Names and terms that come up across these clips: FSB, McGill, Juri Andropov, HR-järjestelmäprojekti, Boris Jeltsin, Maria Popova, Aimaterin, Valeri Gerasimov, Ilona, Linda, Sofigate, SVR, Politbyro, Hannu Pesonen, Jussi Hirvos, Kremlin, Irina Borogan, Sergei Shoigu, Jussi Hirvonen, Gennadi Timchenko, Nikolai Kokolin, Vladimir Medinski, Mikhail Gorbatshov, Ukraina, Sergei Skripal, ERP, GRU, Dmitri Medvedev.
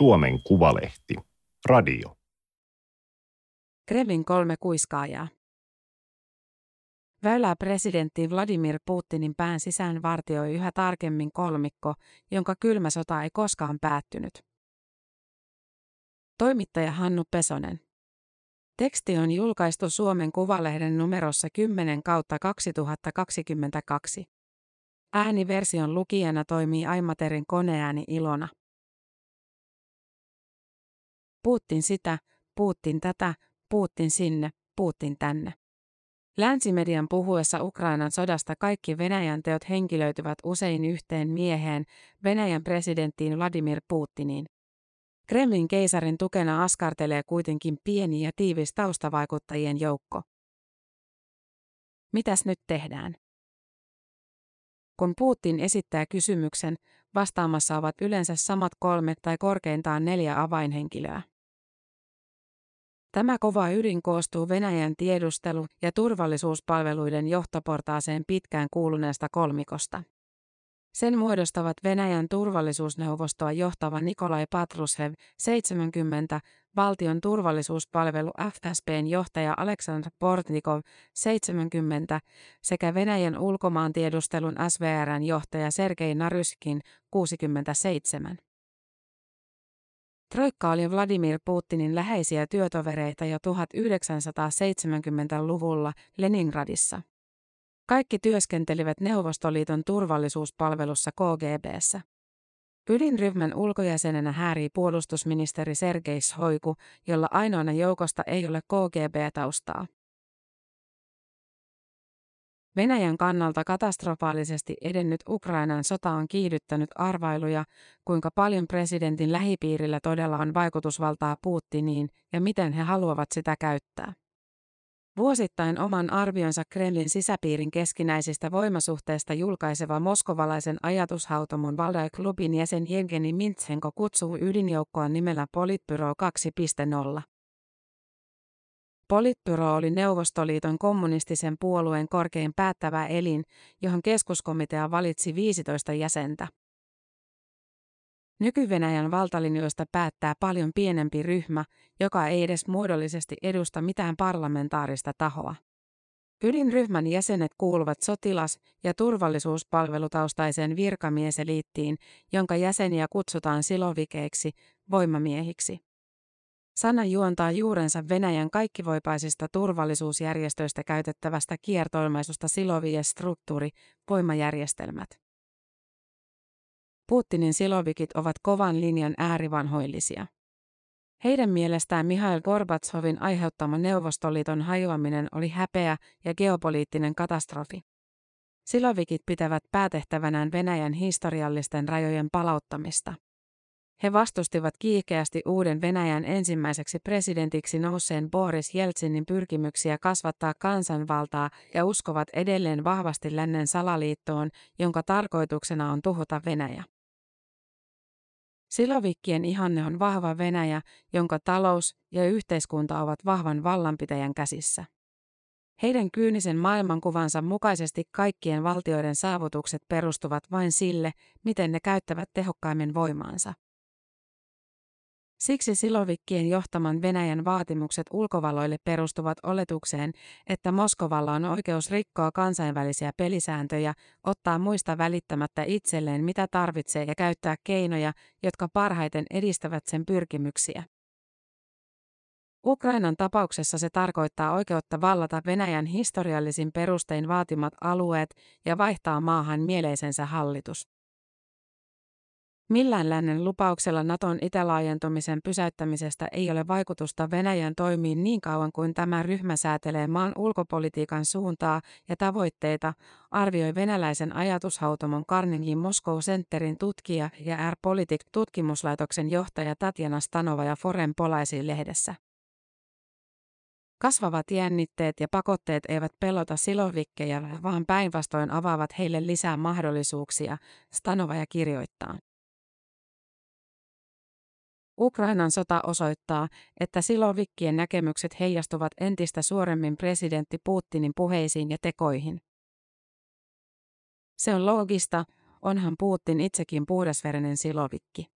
Suomen Kuvalehti. Radio. Kremlin kolme kuiskaajaa. Väylää presidentti Vladimir Putinin pään sisään vartioi yhä tarkemmin kolmikko, jonka kylmä sota ei koskaan päättynyt. Toimittaja Hannu Pesonen. Teksti on julkaistu Suomen Kuvalehden numerossa 10/2022. Ääniversion lukijana toimii Aimaterin koneääni Ilona. Putin sitä, Putin tätä, Putin sinne, Putin tänne. Länsimedian puhuessa Ukrainan sodasta kaikki Venäjän teot henkilöityvät usein yhteen mieheen, Venäjän presidenttiin Vladimir Putiniin. Kremlin keisarin tukena askartelee kuitenkin pieni ja tiivis taustavaikuttajien joukko. Mitäs nyt tehdään? Kun Putin esittää kysymyksen, vastaamassa ovat yleensä samat 3 tai korkeintaan 4 avainhenkilöä. Tämä kova ydin koostuu Venäjän tiedustelu- ja turvallisuuspalveluiden johtoportaaseen pitkään kuuluneesta kolmikosta. Sen muodostavat Venäjän turvallisuusneuvostoa johtava Nikolai Patrushev, 70, valtion turvallisuuspalvelu FSB:n johtaja Aleksandr Bortnikov, 70, sekä Venäjän ulkomaantiedustelun SVR:n johtaja Sergei Naryshkin, 67. Troikka oli Vladimir Putinin läheisiä työtovereita jo 1970-luvulla Leningradissa. Kaikki työskentelivät Neuvostoliiton turvallisuuspalvelussa KGB:ssä. Ydinryhmän ulkojäsenenä häärii puolustusministeri Sergei Shoigu, jolla ainoana joukosta ei ole KGB-taustaa. Venäjän kannalta katastrofaalisesti edennyt Ukrainan sota on kiihdyttänyt arvailuja, kuinka paljon presidentin lähipiirillä todella on vaikutusvaltaa Putiniin ja miten he haluavat sitä käyttää. Vuosittain oman arvionsa Kremlin sisäpiirin keskinäisistä voimasuhteista julkaiseva moskovalaisen ajatushautomon Valdai Klubin jäsen Jevgeni Mintšenko kutsuu ydinjoukkoa nimellä Politbyro 2.0. Politbyro oli Neuvostoliiton kommunistisen puolueen korkein päättävä elin, johon keskuskomitea valitsi 15 jäsentä. Nyky-Venäjän valtalinjoista päättää paljon pienempi ryhmä, joka ei edes muodollisesti edusta mitään parlamentaarista tahoa. Ydinryhmän jäsenet kuuluvat sotilas- ja turvallisuuspalvelutaustaiseen virkamieseliittiin, jonka jäseniä kutsutaan silovikeiksi, voimamiehiksi. Sana juontaa juurensa Venäjän kaikkivoipaisista turvallisuusjärjestöistä käytettävästä kiertoilmaisusta silovije struktuuri, voimajärjestelmät. Putinin silovikit ovat kovan linjan äärivanhoillisia. Heidän mielestään Mikhail Gorbatshovin aiheuttama Neuvostoliiton hajoaminen oli häpeä ja geopoliittinen katastrofi. Silovikit pitävät päätehtävänään Venäjän historiallisten rajojen palauttamista. He vastustivat kiihkeästi uuden Venäjän ensimmäiseksi presidentiksi nousseen Boris Jeltsinin pyrkimyksiä kasvattaa kansanvaltaa ja uskovat edelleen vahvasti lännen salaliittoon, jonka tarkoituksena on tuhota Venäjä. Silovikkien ihanne on vahva Venäjä, jonka talous ja yhteiskunta ovat vahvan vallanpitäjän käsissä. Heidän kyynisen maailmankuvansa mukaisesti kaikkien valtioiden saavutukset perustuvat vain sille, miten ne käyttävät tehokkaimmin voimaansa. Siksi silovikkien johtaman Venäjän vaatimukset ulkovaloille perustuvat oletukseen, että Moskovalla on oikeus rikkoa kansainvälisiä pelisääntöjä, ottaa muista välittämättä itselleen mitä tarvitsee ja käyttää keinoja, jotka parhaiten edistävät sen pyrkimyksiä. Ukrainan tapauksessa se tarkoittaa oikeutta vallata Venäjän historiallisin perustein vaatimat alueet ja vaihtaa maahan mieleisensä hallitus. Millään lännen lupauksella Naton itälaajentumisen pysäyttämisestä ei ole vaikutusta Venäjän toimiin niin kauan kuin tämä ryhmä säätelee maan ulkopolitiikan suuntaa ja tavoitteita, arvioi venäläisen ajatushautomon Carnegie Moscow Centerin tutkija ja R-Politik tutkimuslaitoksen johtaja Tatjana Stanovaja Foren Polaisi-lehdessä. Kasvavat jännitteet ja pakotteet eivät pelota silovikkeja, vaan päinvastoin avaavat heille lisää mahdollisuuksia, Stanovaja kirjoittaa. Ukrainan sota osoittaa, että silovikkien näkemykset heijastuvat entistä suoremmin presidentti Putinin puheisiin ja tekoihin. Se on loogista, onhan Putin itsekin puhdasverinen silovikki.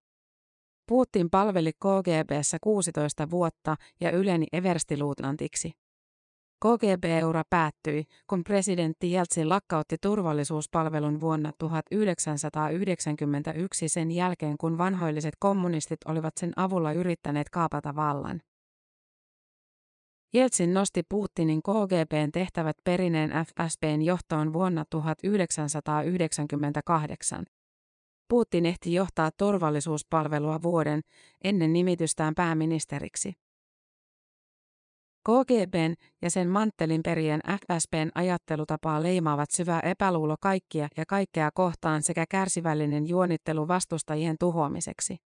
Putin palveli KGB:ssä 16 vuotta ja yleni everstiluutnantiksi. KGB-ura päättyi, kun presidentti Jeltsin lakkautti turvallisuuspalvelun vuonna 1991 sen jälkeen, kun vanhoilliset kommunistit olivat sen avulla yrittäneet kaapata vallan. Jeltsin nosti Putinin KGB:n tehtävät perineen FSB:n johtoon vuonna 1998. Putin ehti johtaa turvallisuuspalvelua vuoden ennen nimitystään pääministeriksi. KGB:n ja sen manttelinperien FSB:n ajattelutapaa leimaavat syvä epäluulo kaikkia ja kaikkea kohtaan sekä kärsivällinen juonittelu vastustajien tuhoamiseksi.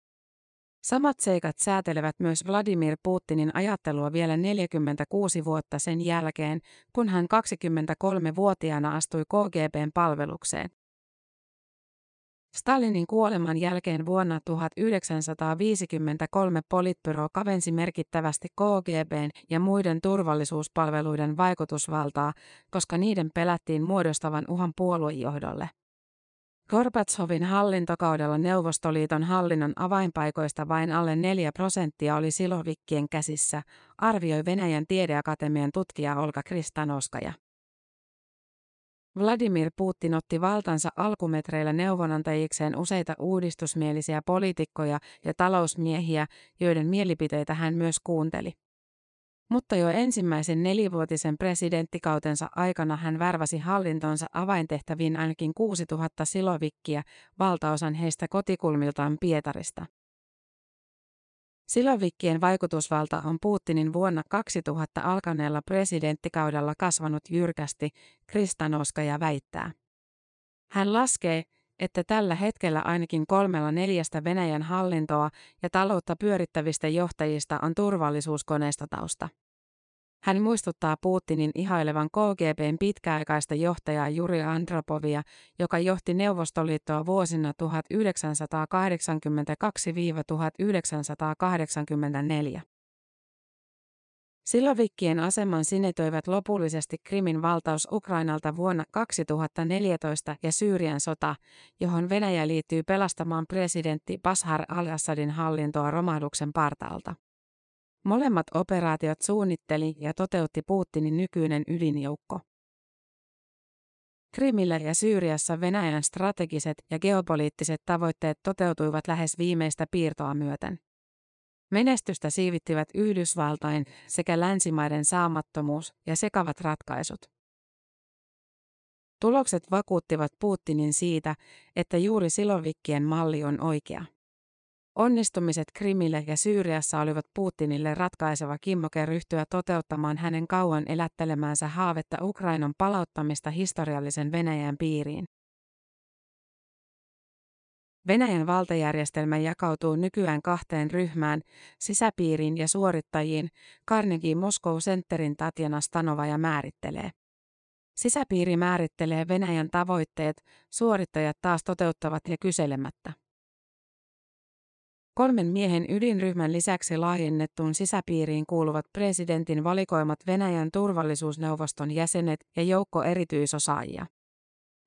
Samat seikat säätelevät myös Vladimir Putinin ajattelua vielä 46 vuotta sen jälkeen, kun hän 23-vuotiaana astui KGB:n palvelukseen. Stalinin kuoleman jälkeen vuonna 1953 politbyro kavensi merkittävästi KGB:n ja muiden turvallisuuspalveluiden vaikutusvaltaa, koska niiden pelättiin muodostavan uhan puoluejohdolle. Gorbatshovin hallintokaudella Neuvostoliiton hallinnon avainpaikoista vain alle 4% oli silovikkien käsissä, arvioi Venäjän tiedeakatemian tutkija Olga Kryshtanovskaja. Vladimir Putin otti valtansa alkumetreillä neuvonantajikseen useita uudistusmielisiä poliitikkoja ja talousmiehiä, joiden mielipiteitä hän myös kuunteli. Mutta jo ensimmäisen nelivuotisen presidenttikautensa aikana hän värväsi hallintonsa avaintehtäviin ainakin 6000 silovikkiä, valtaosan heistä kotikulmiltaan Pietarista. Silovikkien vaikutusvalta on Putinin vuonna 2000 alkaneella presidenttikaudella kasvanut jyrkästi, Kryshtanovskaja väittää. Hän laskee, että tällä hetkellä ainakin 3/4 Venäjän hallintoa ja taloutta pyörittävistä johtajista on turvallisuuskoneistotausta. Hän muistuttaa Putinin ihailevan KGB:n pitkäaikaista johtajaa Juri Andropovia, joka johti Neuvostoliittoa vuosina 1982–1984. Silovikkien aseman sinetöivät lopullisesti Krimin valtaus Ukrainalta vuonna 2014 ja Syyrian sota, johon Venäjä liittyy pelastamaan presidentti Bashar al-Assadin hallintoa romahduksen partaalta. Molemmat operaatiot suunnitteli ja toteutti Putinin nykyinen ydinjoukko. Krimillä ja Syyriassa Venäjän strategiset ja geopoliittiset tavoitteet toteutuivat lähes viimeistä piirtoa myöten. Menestystä siivittivät Yhdysvaltain sekä länsimaiden saamattomuus ja sekavat ratkaisut. Tulokset vakuuttivat Putinin siitä, että juuri silovikkien malli on oikea. Onnistumiset Krimillä ja Syyriassa olivat Putinille ratkaiseva kimmoke ryhtyä toteuttamaan hänen kauan elättelemäänsä haavetta Ukrainan palauttamista historiallisen Venäjän piiriin. Venäjän valtajärjestelmä jakautuu nykyään 2 ryhmään, sisäpiiriin ja suorittajiin, Carnegie Moscow Centerin Tatjana Stanovaja määrittelee. Sisäpiiri määrittelee Venäjän tavoitteet, suorittajat taas toteuttavat ne kyselemättä. 3 miehen ydinryhmän lisäksi laajennettuun sisäpiiriin kuuluvat presidentin valikoimat Venäjän turvallisuusneuvoston jäsenet ja joukko erityisosaajia.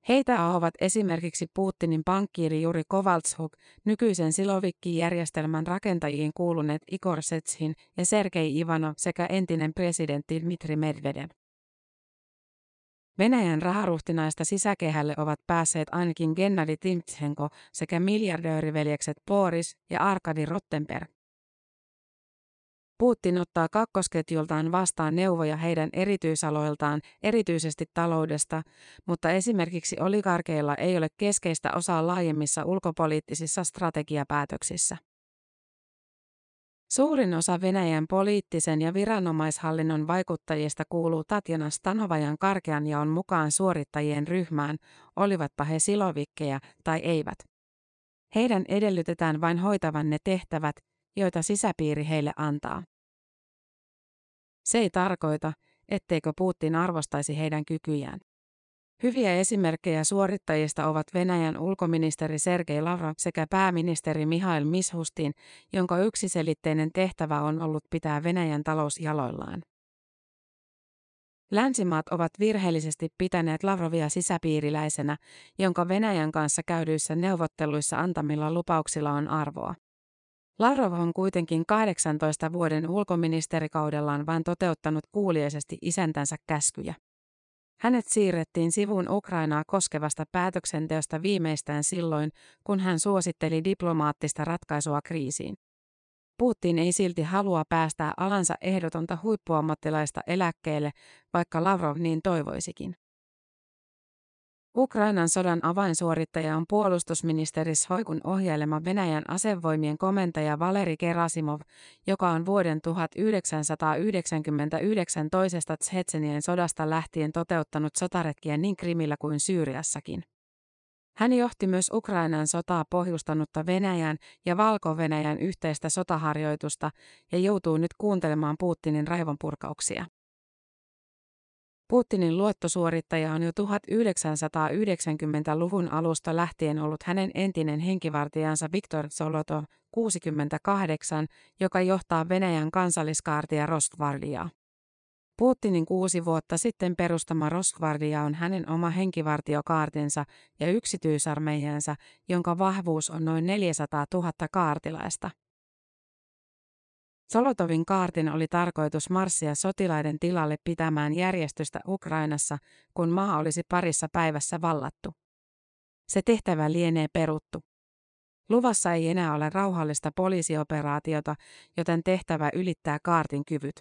Heitä ovat esimerkiksi Putinin pankkiiri Juri Kovalchuk, nykyisen silovikkijärjestelmän rakentajiin kuuluneet Igor Setshin ja Sergei Ivanov sekä entinen presidentti Dmitri Medvedev. Venäjän raharuhtinaista sisäkehälle ovat päässeet ainakin Gennadi Timchenko sekä miljardööriveljekset Boris ja Arkadi Rottenberg. Putin ottaa kakkosketjultaan vastaan neuvoja heidän erityisaloiltaan, erityisesti taloudesta, mutta esimerkiksi oligarkeilla ei ole keskeistä osaa laajemmissa ulkopoliittisissa strategiapäätöksissä. Suurin osa Venäjän poliittisen ja viranomaishallinnon vaikuttajista kuuluu Tatjana Stanovajan karkean jaon mukaan suorittajien ryhmään, olivatpa he silovikkejä tai eivät. Heidän edellytetään vain hoitavan ne tehtävät, joita sisäpiiri heille antaa. Se ei tarkoita, etteikö Putin arvostaisi heidän kykyjään. Hyviä esimerkkejä suorittajista ovat Venäjän ulkoministeri Sergei Lavrov sekä pääministeri Mihail Mishustin, jonka yksiselitteinen tehtävä on ollut pitää Venäjän talous jaloillaan. Länsimaat ovat virheellisesti pitäneet Lavrovia sisäpiiriläisenä, jonka Venäjän kanssa käydyissä neuvotteluissa antamilla lupauksilla on arvoa. Lavrov on kuitenkin 18 vuoden ulkoministerikaudellaan vain toteuttanut kuuliaisesti isäntänsä käskyjä. Hänet siirrettiin sivuun Ukrainaa koskevasta päätöksenteosta viimeistään silloin, kun hän suositteli diplomaattista ratkaisua kriisiin. Putin ei silti halua päästää alansa ehdotonta huippuammattilaista eläkkeelle, vaikka Lavrov niin toivoisikin. Ukrainan sodan avainsuorittaja on puolustusministeri Shoigun ohjailema Venäjän asevoimien komentaja Valeri Gerasimov, joka on vuoden 1999 toisesta Tšetšenien sodasta lähtien toteuttanut sotaretkiä niin Krimillä kuin Syyriassakin. Hän johti myös Ukrainan sotaa pohjustanutta Venäjän ja Valko-Venäjän yhteistä sotaharjoitusta ja joutuu nyt kuuntelemaan Putinin raivonpurkauksia. Putinin luottosuorittaja on jo 1990-luvun alusta lähtien ollut hänen entinen henkivartijansa Viktor Solotov, 68, joka johtaa Venäjän kansalliskaartia Rosgvardiaa. Putinin 6 vuotta sitten perustama Rosgvardia on hänen oma henkivartiokaartinsa ja yksityisarmeijansa, jonka vahvuus on noin 400 000 kaartilaista. Solotovin kaartin oli tarkoitus marssia sotilaiden tilalle pitämään järjestystä Ukrainassa, kun maa olisi parissa päivässä vallattu. Se tehtävä lienee peruttu. Luvassa ei enää ole rauhallista poliisioperaatiota, joten tehtävä ylittää kaartin kyvyt.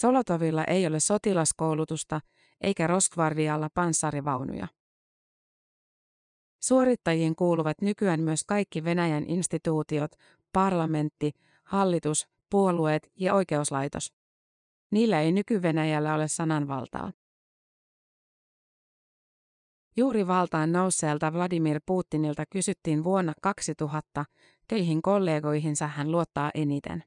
Solotovilla ei ole sotilaskoulutusta eikä Rosgvardialla panssarivaunuja. Suorittajiin kuuluvat nykyään myös kaikki Venäjän instituutiot, parlamentti, hallitus, puolueet ja oikeuslaitos. Niillä ei nyky-Venäjällä ole sananvaltaa. Juuri valtaan nousseelta Vladimir Putinilta kysyttiin vuonna 2000, keihin kollegoihinsa hän luottaa eniten.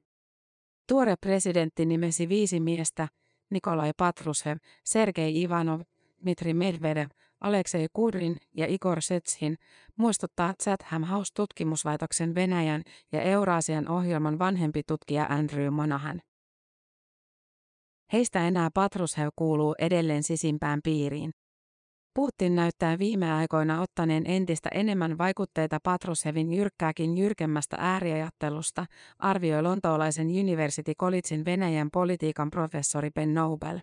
Tuore presidentti nimesi 5 miestä, Nikolai Patrushev, Sergei Ivanov, Dmitri Medvedev, Aleksei Kurin ja Igor Setshin, muistuttaa Chatham House-tutkimuslaitoksen Venäjän ja Euraasian ohjelman vanhempi tutkija Andrew Monahan. Heistä enää Patrushev kuuluu edelleen sisimpään piiriin. Putin näyttää viime aikoina ottaneen entistä enemmän vaikutteita Patrushevin jyrkemmästä ääriajattelusta, arvioi lontoolaisen University Collegein Venäjän politiikan professori Ben Noble.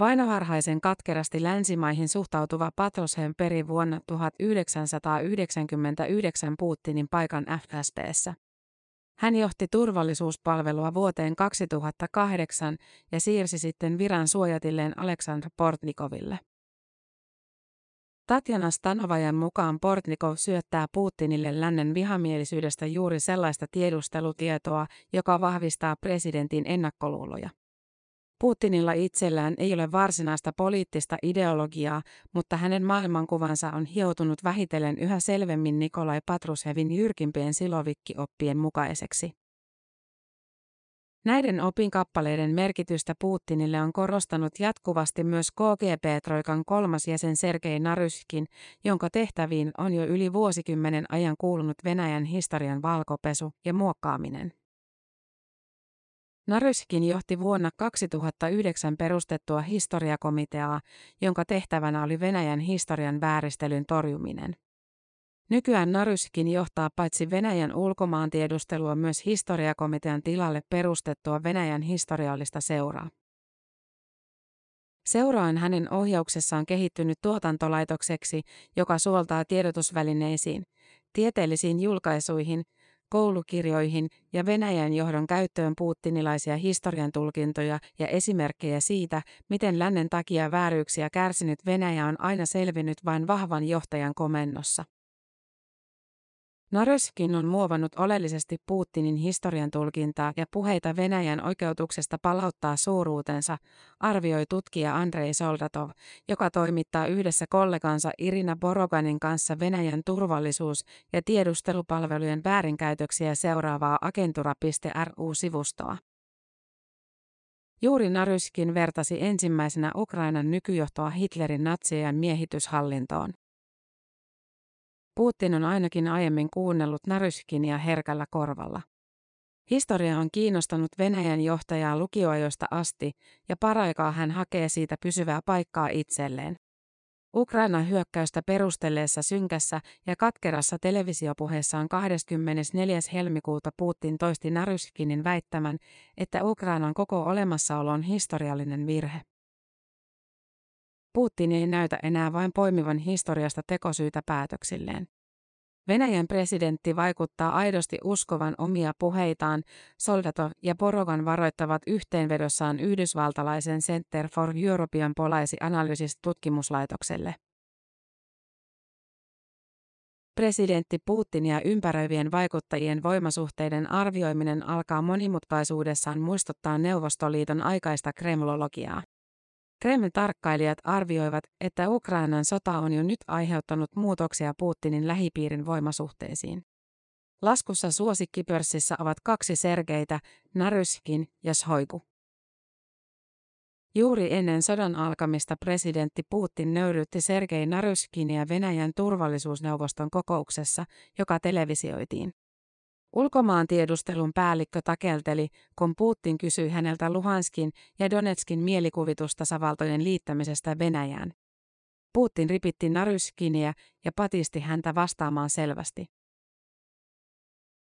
Vainoharhaisen katkerasti länsimaihin suhtautuva Patrushev peri vuonna 1999 Putinin paikan FSB:ssä. Hän johti turvallisuuspalvelua vuoteen 2008 ja siirsi sitten viran suojatilleen Aleksandr Bortnikoville. Tatjana Stanovajan mukaan Bortnikov syöttää Putinille lännen vihamielisyydestä juuri sellaista tiedustelutietoa, joka vahvistaa presidentin ennakkoluuloja. Putinilla itsellään ei ole varsinaista poliittista ideologiaa, mutta hänen maailmankuvansa on hioutunut vähitellen yhä selvemmin Nikolai Patrushevin jyrkimpien silovikkioppien mukaiseksi. Näiden opinkappaleiden merkitystä Putinille on korostanut jatkuvasti myös KGB-troikan 3. jäsen Sergei Naryshkin, jonka tehtäviin on jo yli vuosikymmenen ajan kuulunut Venäjän historian valkopesu ja muokkaaminen. Naryshkin johti vuonna 2009 perustettua historiakomiteaa, jonka tehtävänä oli Venäjän historian vääristelyn torjuminen. Nykyään Naryshkin johtaa paitsi Venäjän ulkomaantiedustelua myös historiakomitean tilalle perustettua Venäjän historiallista seuraa. Seura on hänen ohjauksessaan kehittynyt tuotantolaitokseksi, joka suoltaa tiedotusvälineisiin, tieteellisiin julkaisuihin, koulukirjoihin ja Venäjän johdon käyttöön putinilaisia historian tulkintoja ja esimerkkejä siitä, miten lännen takia vääryyksiä kärsinyt Venäjä on aina selvinnyt vain vahvan johtajan komennossa. Naryshkin on muovannut oleellisesti Putinin historian tulkintaa ja puheita Venäjän oikeutuksesta palauttaa suuruutensa, arvioi tutkija Andrei Soldatov, joka toimittaa yhdessä kollegansa Irina Boroganin kanssa Venäjän turvallisuus- ja tiedustelupalvelujen väärinkäytöksiä seuraavaa agentura.ru-sivustoa. Juuri Naryshkin vertasi ensimmäisenä Ukrainan nykyjohtoa Hitlerin natsien miehityshallintoon. Putin on ainakin aiemmin kuunnellut Naryshkinia herkällä korvalla. Historia on kiinnostanut Venäjän johtajaa lukioajoista asti, ja paraikaa hän hakee siitä pysyvää paikkaa itselleen. Ukrainan hyökkäystä perustelleessa synkässä ja katkerassa televisiopuheessaan 24. helmikuuta Putin toisti Naryshkinin väittämän, että Ukrainan koko olemassaolo on historiallinen virhe. Putin ei näytä enää vain poimivan historiasta tekosyytä päätöksilleen. Venäjän presidentti vaikuttaa aidosti uskovan omia puheitaan, Soldatov ja Borogan varoittavat yhteenvedossaan yhdysvaltalaisen Center for European Policy Analysis -tutkimuslaitokselle. Presidentti Putin ja ympäröivien vaikuttajien voimasuhteiden arvioiminen alkaa monimutkaisuudessaan muistuttaa Neuvostoliiton aikaista kremlologiaa. Kremlin tarkkailijat arvioivat, että Ukrainan sota on jo nyt aiheuttanut muutoksia Putinin lähipiirin voimasuhteisiin. Laskussa suosikkipörssissä ovat kaksi Sergeitä, Naryshkin ja Shoigu. Juuri ennen sodan alkamista presidentti Putin nöyryytti Sergei Naryshkinia Venäjän turvallisuusneuvoston kokouksessa, joka televisioitiin. Ulkomaantiedustelun päällikkö takelteli, kun Putin kysyi häneltä Luhanskin ja Donetskin mielikuvitusta Savaltojen liittämisestä Venäjään. Putin ripitti Naryshkinia ja patisti häntä vastaamaan selvästi.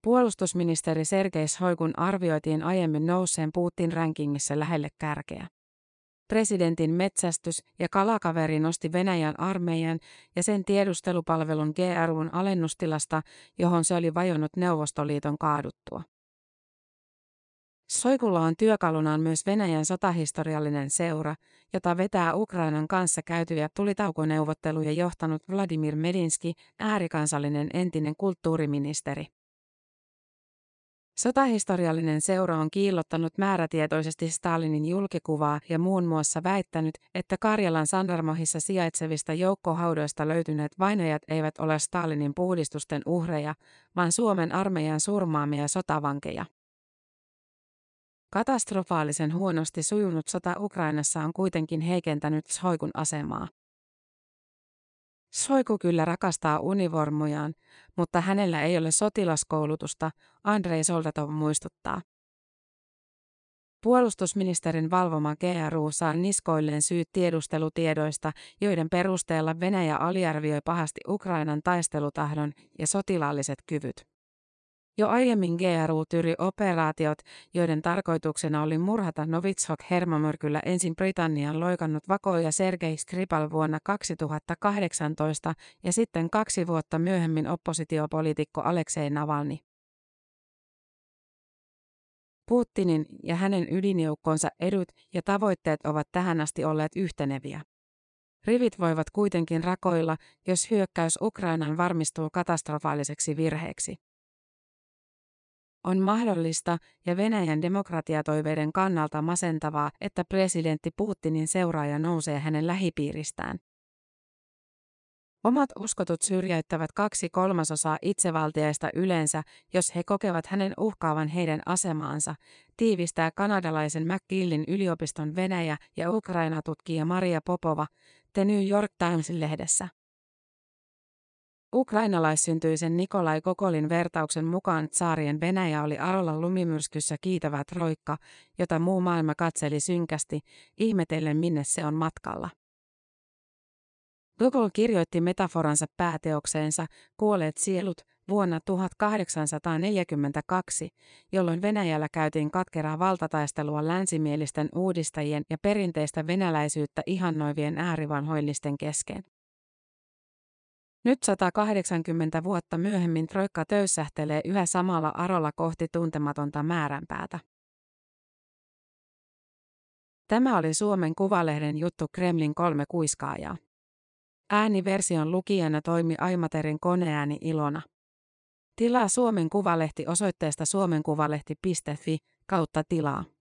Puolustusministeri Sergei Shoigun arvioitiin aiemmin nousseen Putin rankingissä lähelle kärkeä. Presidentin metsästys- ja kalakaveri nosti Venäjän armeijan ja sen tiedustelupalvelun GRU:n alennustilasta, johon se oli vajonnut Neuvostoliiton kaaduttua. Shoigulla on työkalunaan myös Venäjän sotahistoriallinen seura, jota vetää Ukrainan kanssa käytyjä tulitaukoneuvotteluja johtanut Vladimir Medinski, äärikansallinen entinen kulttuuriministeri. Sotahistoriallinen seura on kiillottanut määrätietoisesti Stalinin julkikuvaa ja muun muassa väittänyt, että Karjalan Sandarmohissa sijaitsevista joukkohaudoista löytyneet vainajat eivät ole Stalinin puhdistusten uhreja, vaan Suomen armeijan surmaamia sotavankeja. Katastrofaalisen huonosti sujunut sota Ukrainassa on kuitenkin heikentänyt Shoigun asemaa. Shoigu kyllä rakastaa univormujaan, mutta hänellä ei ole sotilaskoulutusta, Andrei Soldatov muistuttaa. Puolustusministerin valvoma GRU saa niskoilleen syyt tiedustelutiedoista, joiden perusteella Venäjä aliarvioi pahasti Ukrainan taistelutahdon ja sotilaalliset kyvyt. Jo aiemmin GRU tyri operaatiot, joiden tarkoituksena oli murhata Novichok-hermomyrkyllä ensin Britannian loikannut vakoja Sergei Skripal vuonna 2018 ja sitten 2 vuotta myöhemmin oppositiopoliitikko Aleksei Navalni. Putinin ja hänen ydinjoukkonsa edut ja tavoitteet ovat tähän asti olleet yhteneviä. Rivit voivat kuitenkin rakoilla, jos hyökkäys Ukrainaan varmistuu katastrofaaliseksi virheeksi. On mahdollista ja Venäjän demokratiatoiveiden kannalta masentavaa, että presidentti Putinin seuraaja nousee hänen lähipiiristään. Omat uskotut syrjäyttävät 2/3 itsevaltiaista yleensä, jos he kokevat hänen uhkaavan heidän asemaansa, tiivistää kanadalaisen McGillin yliopiston Venäjä- ja Ukraina-tutkija Maria Popova The New York Times-lehdessä. Ukrainalaissyntyisen Nikolai Kokolin vertauksen mukaan tsaarien Venäjä oli Arolan lumimyrskyssä kiitävä troikka, jota muu maailma katseli synkästi, ihmetellen minne se on matkalla. Gogol kirjoitti metaforansa pääteokseensa Kuolleet sielut vuonna 1842, jolloin Venäjällä käytiin katkeraa valtataistelua länsimielisten uudistajien ja perinteistä venäläisyyttä ihannoivien äärivanhoillisten kesken. Nyt 180 vuotta myöhemmin troikka töyssähtelee yhä samalla arolla kohti tuntematonta määränpäätä. Tämä oli Suomen Kuvalehden juttu Kremlin 3 kuiskaajaa. Ääniversion lukijana toimi Aimaterin koneääni Ilona. Tilaa Suomen Kuvalehti osoitteesta suomenkuvalehti.fi/tilaa.